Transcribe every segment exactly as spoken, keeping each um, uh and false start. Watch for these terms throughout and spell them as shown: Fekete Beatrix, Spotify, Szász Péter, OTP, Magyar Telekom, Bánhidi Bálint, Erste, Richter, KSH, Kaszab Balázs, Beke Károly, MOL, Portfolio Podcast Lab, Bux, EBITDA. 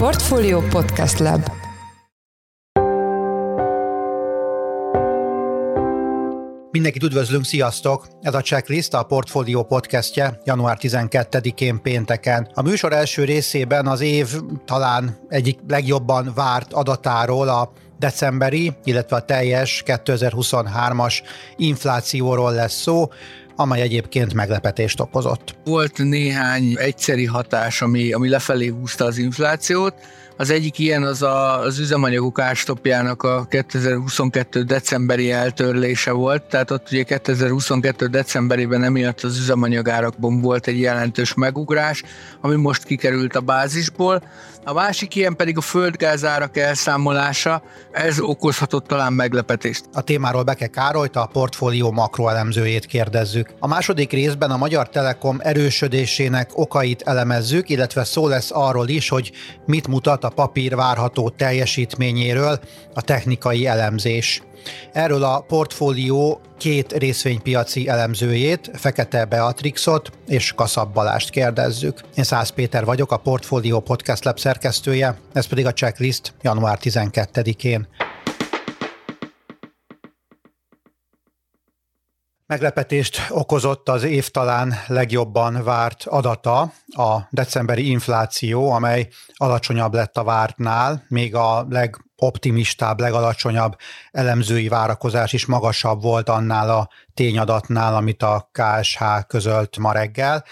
Portfolio Podcast Lab. Mindenkit üdvözlünk, sziasztok! Ez a Checklist a Portfolio podcastje január tizenkettedikén pénteken. A műsor első részében az év talán egyik legjobban várt adatáról, a decemberi, illetve a teljes kétezer-huszonhármas inflációról lesz szó, amely egyébként meglepetést okozott. Volt néhány egyszeri hatás, ami, ami lefelé húzta az inflációt. Az egyik ilyen az a, az üzemanyagok árstopjának a kétezer-huszonkettő decemberi eltörlése volt, tehát ott ugye kétezer-huszonkettő decemberében emiatt az üzemanyagárakban volt egy jelentős megugrás, ami most kikerült a bázisból. A másik ilyen pedig a földgázárak elszámolása, ez okozhatott talán meglepetést. A témáról Beke Károlyt, a portfólió makroelemzőjét kérdezzük. A második részben a Magyar Telekom erősödésének okait elemezzük, illetve szó lesz arról is, hogy mit mutat a papír várható teljesítményéről a technikai elemzés. Erről a portfólió két részvénypiaci elemzőjét, Fekete Beatrixot és Kaszab Balást kérdezzük. Én Szász Péter vagyok, a Portfolio Podcast Lab szerkesztője, ez pedig a Checklist január tizenkettedikén. Meglepetést okozott az év talán legjobban várt adata, a decemberi infláció, amely alacsonyabb lett a vártnál, még a leg optimistább, legalacsonyabb elemzői várakozás is magasabb volt annál a tényadatnál, amit a ká es há közölt ma reggel.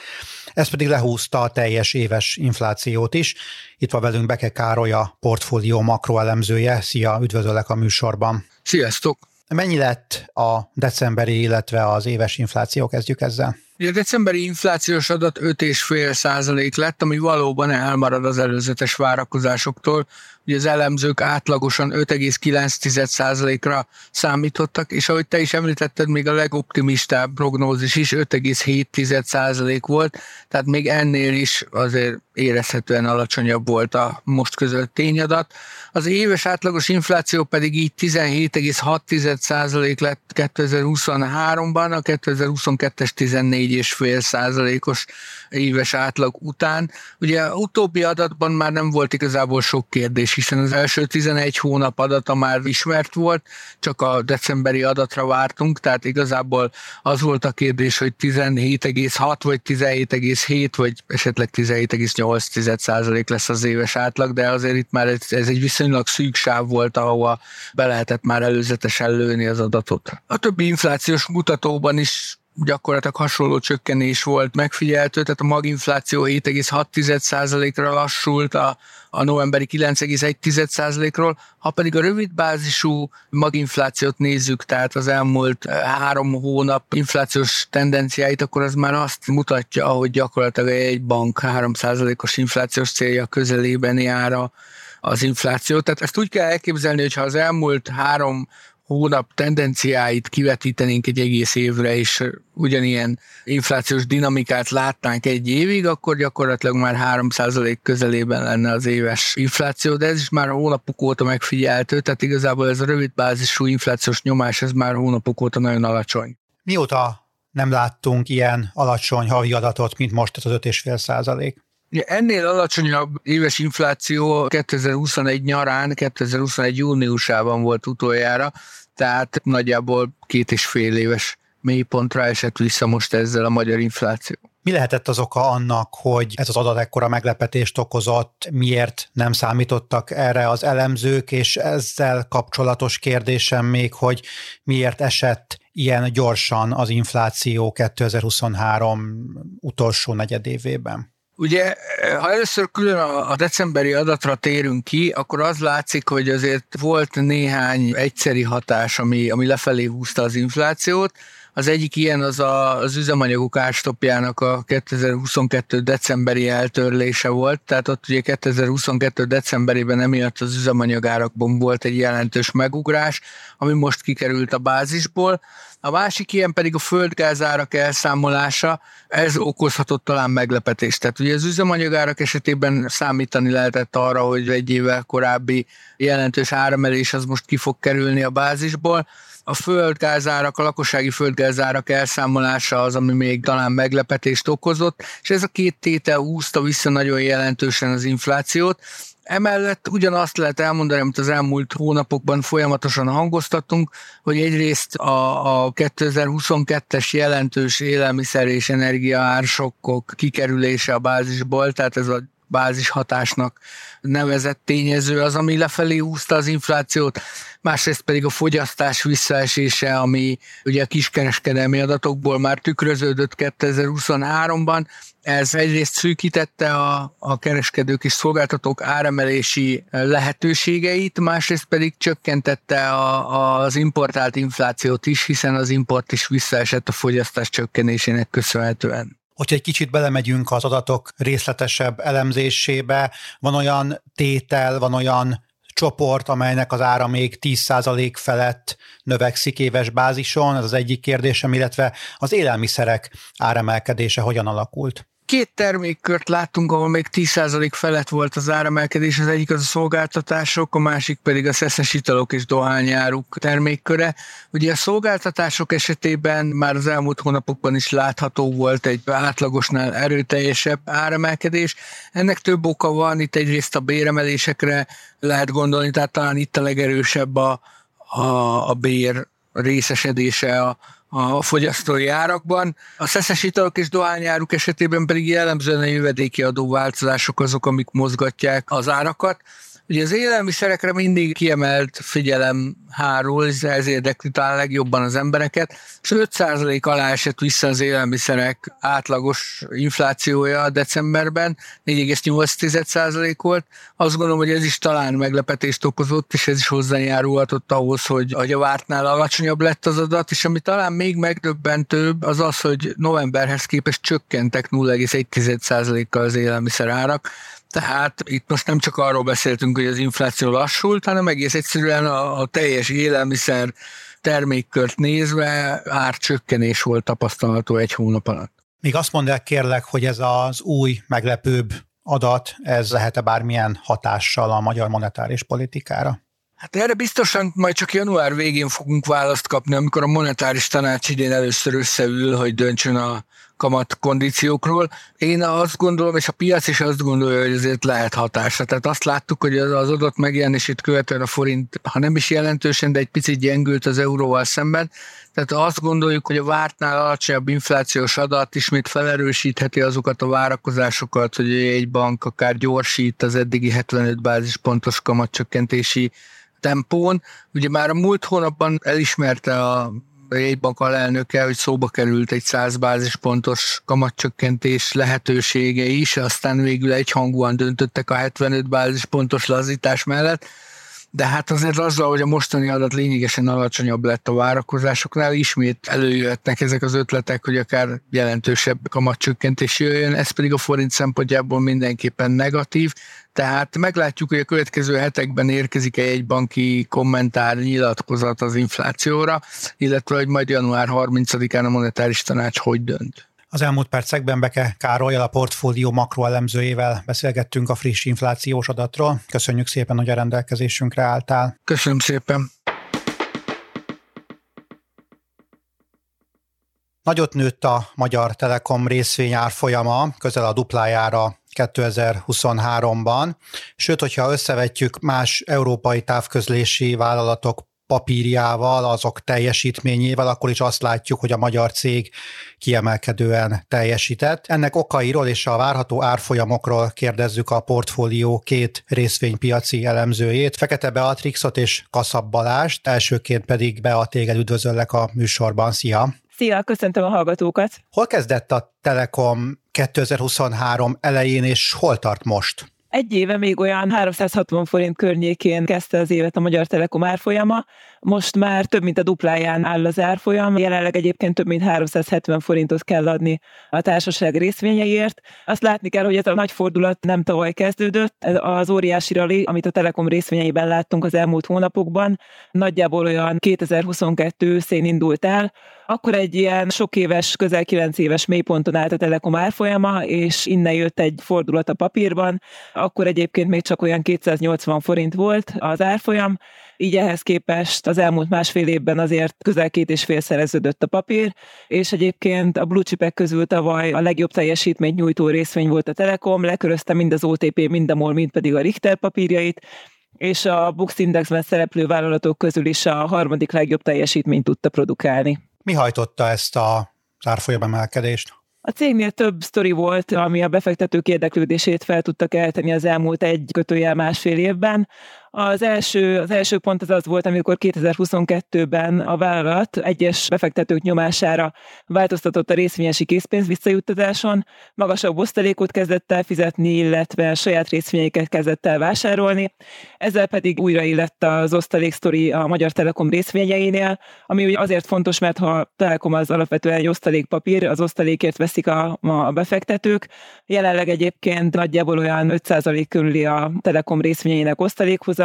Ez pedig lehúzta a teljes éves inflációt is. Itt van velünk Beke Károly, a portfólió makroelemzője. Szia, üdvözöllek a műsorban. Sziasztok! Mennyi lett a decemberi, illetve az éves infláció? Kezdjük ezzel. A decemberi inflációs adat öt egész öt százalék lett, ami valóban elmarad az előzetes várakozásoktól. Ugye az elemzők átlagosan öt egész kilenc százalékra számítottak, és ahogy te is említetted, még a legoptimistább prognózis is öt egész hét százalék volt, tehát még ennél is azért érezhetően alacsonyabb volt a most közölt tényadat. Az éves átlagos infláció pedig így tizenhét egész hat százalék lett kétezer-huszonháromban, a kétezer-huszonkettes tizennégy egész öt százalékos éves átlag után. Ugye utóbbi adatban már nem volt igazából sok kérdés, hiszen az első tizenegy hónap adata már ismert volt, csak a decemberi adatra vártunk, tehát igazából az volt a kérdés, hogy tizenhét egész hat vagy tizenhét egész hét vagy esetleg tizenhét egész nyolc százalék lesz az éves átlag, de azért itt már ez, ez egy viszonylag szűk sáv volt, ahova be lehetett már előzetesen lőni az adatot. A többi inflációs mutatóban is gyakorlatilag hasonló csökkenés volt megfigyeltő, tehát a maginfláció hét egész hat százalékra lassult, a, a novemberi kilenc egész egy százalékról, ha pedig a rövidbázisú maginflációt nézzük, tehát az elmúlt három hónap inflációs tendenciáit, akkor az már azt mutatja, ahogy gyakorlatilag egy bank három százalékos inflációs célja közelében jár az infláció. Tehát ezt úgy kell elképzelni, hogyha az elmúlt három hónap tendenciáit kivetítenénk egy egész évre, és ugyanilyen inflációs dinamikát látnánk egy évig, akkor gyakorlatilag már három százalék közelében lenne az éves infláció, de ez is már hónapok óta megfigyelhető, tehát igazából ez a rövidbázisú inflációs nyomás, ez már hónapok óta nagyon alacsony. Mióta nem láttunk ilyen alacsony havi adatot, mint most az öt egész öt százalék? Ugye ennél alacsonyabb éves infláció kétezer-huszonegy nyarán, kétezer-huszonegy júniusában volt utoljára, tehát nagyjából két és fél éves mélypontra esett vissza most ezzel a magyar infláció. Mi lehetett az oka annak, hogy ez az adat ekkora meglepetést okozott, miért nem számítottak erre az elemzők, és ezzel kapcsolatos kérdésem még, hogy miért esett ilyen gyorsan az infláció kétezer-huszonhárom utolsó negyedévében? Ugye, ha először külön a decemberi adatra térünk ki, akkor az látszik, hogy azért volt néhány egyszeri hatás, ami, ami lefelé húzta az inflációt. Az egyik ilyen az a, az üzemanyagok árstopjának a kétezer-huszonkettő decemberi eltörlése volt, tehát ott ugye kétezer-huszonkettő decemberében emiatt az üzemanyagárakban volt egy jelentős megugrás, ami most kikerült a bázisból. A másik ilyen pedig a földgázárak elszámolása, ez okozhatott talán meglepetést. Tehát ugye az üzemanyagárak esetében számítani lehetett arra, hogy egy évvel korábbi jelentős áremelés az most ki fog kerülni a bázisból. A földgázárak, a lakossági földgázárak elszámolása az, ami még talán meglepetést okozott, és ez a két tétel úszta vissza nagyon jelentősen az inflációt. Emellett ugyanazt lehet elmondani, amit az elmúlt hónapokban folyamatosan hangoztattunk, hogy egyrészt a, a kétezer-huszonkettes jelentős élelmiszer és energiaársokkok kikerülése a bázisból, tehát ez a bázis hatásnak nevezett tényező az, ami lefelé húzta az inflációt, másrészt pedig a fogyasztás visszaesése, ami ugye a kiskereskedelmi adatokból már tükröződött kétezer-huszonháromban, ez egyrészt szűkítette a, a kereskedők és szolgáltatók áremelési lehetőségeit, másrészt pedig csökkentette a, a, az importált inflációt is, hiszen az import is visszaesett a fogyasztás csökkenésének köszönhetően. Hogyha egy kicsit belemegyünk az adatok részletesebb elemzésébe, van olyan tétel, van olyan csoport, amelynek az ára még tíz százalék felett növekszik éves bázison, ez az egyik kérdésem, illetve az élelmiszerek áremelkedése hogyan alakult? Két termékkört láttunk, ahol még tíz százalék felett volt az áremelkedés, az egyik az a szolgáltatások, a másik pedig a szeszes italok és dohányáruk termékköre. Ugye a szolgáltatások esetében már az elmúlt hónapokban is látható volt egy átlagosnál erőteljesebb áremelkedés. Ennek több oka van, itt egyrészt a béremelésekre lehet gondolni, tehát talán itt a legerősebb a, a, a bér részesedése a a fogyasztói árakban. A szeszes italok és dohányáruk esetében pedig jellemzően a jövedéki adóváltozások azok, amik mozgatják az árakat. Ugye az élelmiszerekre mindig kiemelt figyelem hárul, ez érdekli talán legjobban az embereket, és öt százalék alá esett vissza az élelmiszerek átlagos inflációja decemberben, négy egész nyolc százalék volt. Azt gondolom, hogy ez is talán meglepetést okozott, és ez is hozzájárulhatott ahhoz, hogy a vártnál alacsonyabb lett az adat, és ami talán még megdöbbentőbb az az, hogy novemberhez képest csökkentek nulla egész egy százalékkal az élelmiszer árak. Tehát itt most nem csak arról beszéltünk, hogy az infláció lassult, hanem egész egyszerűen a, a teljes élelmiszer termékkört nézve árcsökkenés volt tapasztalható egy hónap alatt. Még azt mondd el, kérlek, hogy ez az új, meglepőbb adat, ez lehet-e bármilyen hatással a magyar monetáris politikára? Hát erre biztosan majd csak január végén fogunk választ kapni, amikor a monetáris tanács idén először összeül, hogy döntsön a kamatkondíciókról. Én azt gondolom, és a piac is azt gondolja, hogy ezért lehet hatása. Tehát azt láttuk, hogy az adott megjelenését követően a forint, ha nem is jelentősen, de egy picit gyengült az euróval szemben. Tehát azt gondoljuk, hogy a vártnál alacsonyabb inflációs adat ismét felerősítheti azokat a várakozásokat, hogy egy bank akár gyorsít az eddigi hetvenöt bázispontos kamatcsökkentési tempón. Ugye már a múlt hónapban elismerte a jegybank alelnöke, hogy szóba került egy száz bázispontos kamatcsökkentés lehetősége is, aztán végül egyhangúan döntöttek a hetvenöt bázispontos lazítás mellett, de hát azért azzal, hogy a mostani adat lényegesen alacsonyabb lett a várakozásoknál, ismét előjöhetnek ezek az ötletek, hogy akár jelentősebb kamatcsökkentés jöjjön, ez pedig a forint szempontjából mindenképpen negatív, tehát meglátjuk, hogy a következő hetekben érkezik egy banki kommentár, nyilatkozat az inflációra, illetve hogy majd január harmincadikán a monetáris tanács hogy dönt. Az elmúlt percekben Beke Károllyal, a Portfolio makroelemzőjével beszélgettünk a friss inflációs adatról. Köszönjük szépen, hogy a rendelkezésünkre álltál. Köszönöm szépen. Nagyot nőtt a Magyar Telekom részvényárfolyama, közel a duplájára kétezer-huszonháromban. Sőt, hogyha összevetjük más európai távközlési vállalatok papírjával, azok teljesítményével, akkor is azt látjuk, hogy a magyar cég kiemelkedően teljesített. Ennek okairól és a várható árfolyamokról kérdezzük a Portfólió két részvénypiaci elemzőjét, Fekete Beatrixot és Kaszab Balázst, elsőként pedig Bea, téged üdvözöllek a műsorban, szia! Szia, köszöntöm a hallgatókat! Hol kezdett a Telekom kétezer-huszonhárom elején és hol tart most? Egy éve még olyan háromszázhatvan forint környékén kezdte az évet a Magyar Telekom árfolyama, most már több mint a dupláján áll az árfolyam, jelenleg egyébként több mint háromszázhetven forintot kell adni a társaság részvényeiért. Azt látni kell, hogy ez a nagy fordulat nem tavaly kezdődött, ez az óriási rali, amit a Telekom részvényeiben láttunk az elmúlt hónapokban, nagyjából olyan kétezer-huszonkettő őszén indult el, akkor egy ilyen sok éves, közel kilenc éves mélyponton állt a Telekom árfolyama, és innen jött egy fordulat a papírban, Akkor egyébként még csak olyan kétszáznyolcvan forint volt az árfolyam, így ehhez képest az elmúlt másfél évben azért közel két és fél szereződött a papír, és egyébként a blue chipek közül tavaly a legjobb teljesítményt nyújtó részvény volt a Telekom, lekörözte mind az o té pé, mind a MOL, mind pedig a Richter papírjait, és a Bux indexben szereplő vállalatok közül is a harmadik legjobb teljesítményt tudta produkálni. Mi hajtotta ezt a árfolyam emelkedést? A cégnél több sztori volt, ami a befektetők érdeklődését fel tudta kelteni az elmúlt egy kötőjel másfél évben. Az első, az első pont az az volt, amikor kétezerhuszonkettőben a vállalat egyes befektetők nyomására változtatott a részvényesi készpénz visszajuttatáson, magasabb osztalékot kezdett el fizetni, illetve saját részvényeket kezdett el vásárolni. Ezzel pedig újraillett az osztaléksztori a Magyar Telekom részvényeinél, ami ugye azért fontos, mert ha a Telekom az alapvetően egy osztalékpapír, az osztalékért veszik a, a befektetők. Jelenleg egyébként nagyjából olyan öt százalék körüli a Telekom részvényeinek osztalékhoz,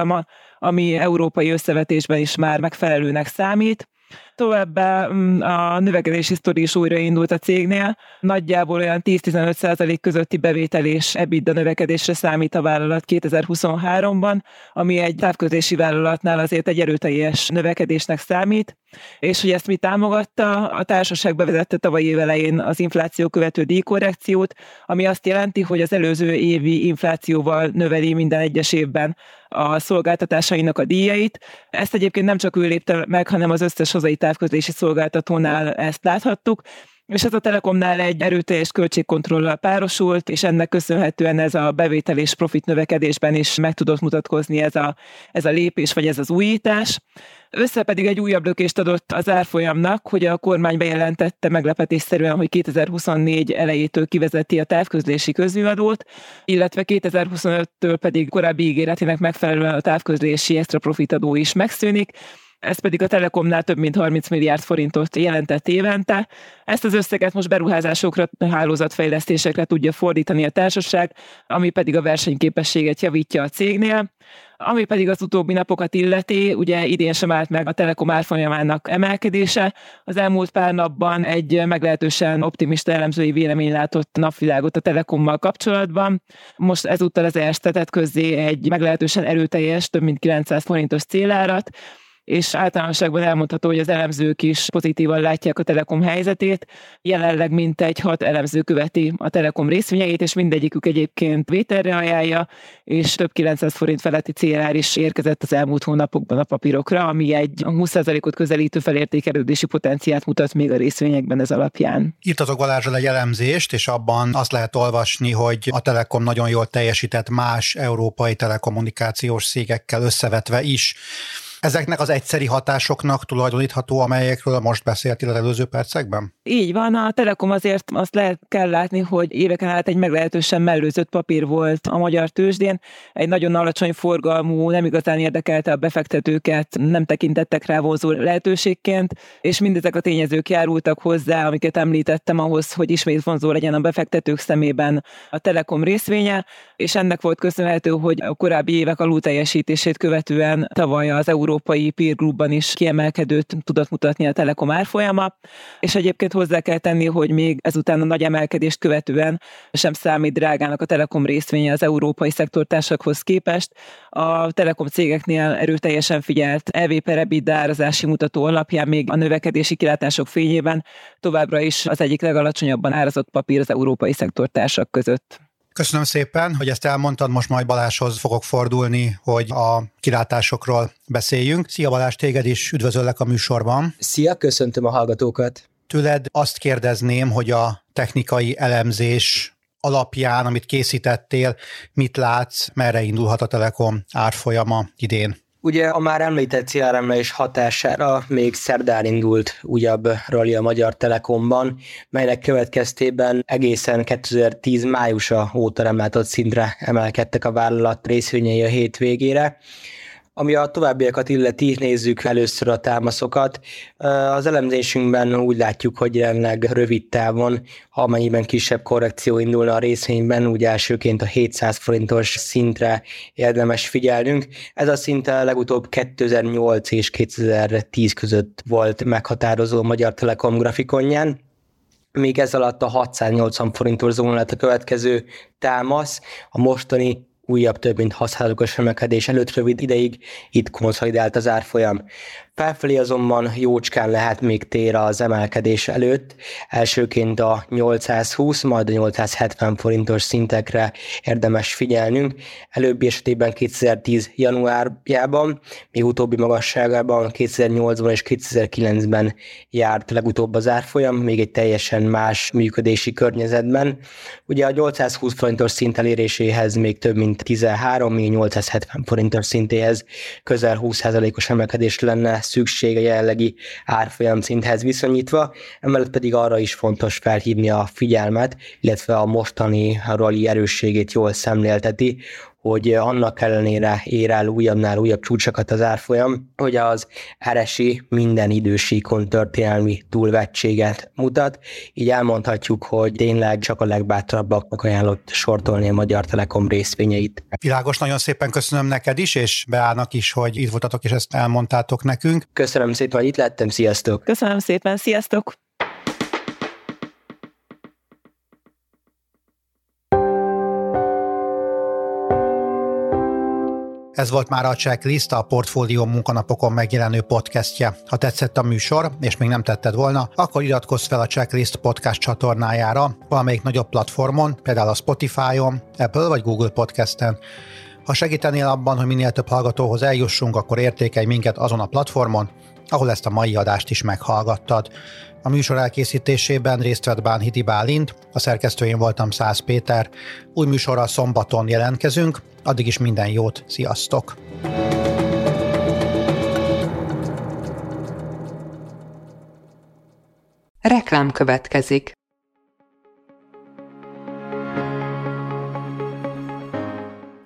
ami európai összevetésben is már megfelelőnek számít. Továbbá a növekedési sztori is újraindult a cégnél. Nagyjából olyan tíz-tizenöt százalék közötti bevétel és EBITDA növekedésre számít a vállalat kétezerhuszonháromban, ami egy távközlési vállalatnál azért egy erőteljes növekedésnek számít. És hogy ezt mi támogatta, a társaság bevezette tavalyi év elején az infláció követő díjkorrekciót, ami azt jelenti, hogy az előző évi inflációval növeli minden egyes évben a szolgáltatásainak a díjait. Ezt egyébként nem csak ő lépte meg, hanem az összes hazai távközlési szolgáltatónál ezt láthattuk, és ez a Telekomnál egy erőteljes költségkontrollal párosult, és ennek köszönhetően ez a bevétel és profit növekedésben is meg tudott mutatkozni ez a, ez a lépés, vagy ez az újítás. Össze pedig egy újabb lökést adott az árfolyamnak, hogy a kormány bejelentette meglepetésszerűen, hogy kétezerhuszonnégy elejétől kivezeti a távközlési közműadót, illetve kétezerhuszonöttől pedig korábbi ígéretének megfelelően a távközlési extra profitadó is megszűnik. Ez pedig a Telekomnál több mint harminc milliárd forintot jelentett évente. Ezt az összeget most beruházásokra, hálózatfejlesztésekre tudja fordítani a társaság, ami pedig a versenyképességet javítja a cégnél. Ami pedig az utóbbi napokat illeti, ugye idén sem állt meg a Telekom árfolyamának emelkedése. Az elmúlt pár napban egy meglehetősen optimista elemzői vélemény látott napvilágot a Telekommal kapcsolatban. Most ezúttal az Erste tett közzé egy meglehetősen erőteljes, több mint kilencszáz forintos célárat, és általánosságban elmondható, hogy az elemzők is pozitívan látják a Telekom helyzetét. Jelenleg mintegy hat elemző követi a Telekom részvényeit, és mindegyikük egyébként vételre ajánlja, és több kilencszáz forint feletti célár is érkezett az elmúlt hónapokban a papírokra, ami egy húsz százalékot közelítő felértékelődési potenciát mutat még a részvényekben ez alapján. Írtatok Balázsral egy elemzést, és abban azt lehet olvasni, hogy a Telekom nagyon jól teljesített más európai telekommunikációs cégekkel összevetve is. Ezeknek az egyszeri hatásoknak tulajdonítható, amelyekről most beszéltél az előző percekben? Így van, a Telekom azért azt lehet kell látni, hogy éveken át egy meglehetősen mellőzött papír volt a magyar tőzsdén. Egy nagyon alacsony forgalmú, nem igazán érdekelte a befektetőket, nem tekintettek rá vonzó lehetőségként, és mindezek a tényezők járultak hozzá, amiket említettem ahhoz, hogy ismét vonzó legyen a befektetők szemében a Telekom részvénye, és ennek volt köszönhető, hogy a korábbi évek alulteljesítését követően tavaly az euró európai peer groupban is kiemelkedőt tudott mutatni a Telekom árfolyama, és egyébként hozzá kell tenni, hogy még ezután a nagy emelkedést követően sem számít drágának a Telekom részvénye az európai szektortársakhoz képest. A Telekom cégeknél erőteljesen figyelt é vé per EBITDA árazási mutató alapján még a növekedési kilátások fényében továbbra is az egyik legalacsonyabban árazott papír az európai szektortársak között. Köszönöm szépen, hogy ezt elmondtad, most majd Balázshoz fogok fordulni, hogy a kilátásokról beszéljünk. Szia Balázs, téged is üdvözöllek a műsorban. Szia, köszöntöm a hallgatókat. Tőled azt kérdezném, hogy a technikai elemzés alapján, amit készítettél, mit látsz, merre indulhat a Telekom árfolyama idén? Ugye a már említett céláremelés hatására még szerdán indult újabb rally a Magyar Telekomban, melynek következtében egészen kétezer-tíz májusa óta nem látott szintre emelkedtek a vállalat részvényei a hétvégére. Ami a továbbiakat illeti, nézzük először a támaszokat. Az elemzésünkben úgy látjuk, hogy jelenleg rövid távon, amennyiben kisebb korrekció indulna a részvényben, úgy elsőként a hétszáz forintos szintre érdemes figyelnünk. Ez a szint legutóbb kétezer-nyolc és kétezer-tíz között volt meghatározó a Magyar Telekom grafikonján. Még ez alatt a hatszáznyolcvan forintos zóna lett a következő támasz, a mostani újabb több mint hat százalékos emelkedés előtt rövid ideig itt konszolidált az árfolyam. Felfelé azonban jócskán lehet még tér az emelkedés előtt, elsőként a nyolcszázhúsz, majd a nyolcszázhetven forintos szintekre érdemes figyelnünk. Előbbi esetében kétezer-tíz januárjában, még utóbbi magasságában kétezer-nyolcban és kétezer-kilencben járt legutóbb az árfolyam, még egy teljesen más működési környezetben. Ugye a nyolcszázhúsz forintos szint eléréséhez még több mint tizenhárom, még nyolcszázhetven forintos szintéhez közel húsz százalékos emelkedés lenne szükség a jelenlegi árfolyam szinthez viszonyítva, emellett pedig arra is fontos felhívni a figyelmet, illetve a mostani rally erősségét jól szemlélteti, hogy annak ellenére ér el újabbnál újabb csúcsokat az árfolyam, hogy az er es i minden idősíkon történelmi túlvettséget mutat, így elmondhatjuk, hogy tényleg csak a legbátrabbaknak ajánlott sortolni a Magyar Telekom részvényeit. Világos, nagyon szépen köszönöm neked is, és Beának is, hogy itt voltatok, és ezt elmondtátok nekünk. Köszönöm szépen, hogy itt lettem, sziasztok! Köszönöm szépen, sziasztok! Ez volt már a Checklist, a Portfolio munkanapokon megjelenő podcastje. Ha tetszett a műsor, és még nem tetted volna, akkor iratkozz fel a Checklist podcast csatornájára valamelyik nagyobb platformon, például a Spotify-on, Apple vagy Google Podcasten. Ha segítenél abban, hogy minél több hallgatóhoz eljussunk, akkor értékelj minket azon a platformon, ahol ezt a mai adást is meghallgattad. A műsor elkészítésében részt vett Bánhidi Bálint, a szerkesztőjén voltam Szász Péter. Új műsorral szombaton jelentkezünk, addig is minden jót, sziasztok! Reklám következik.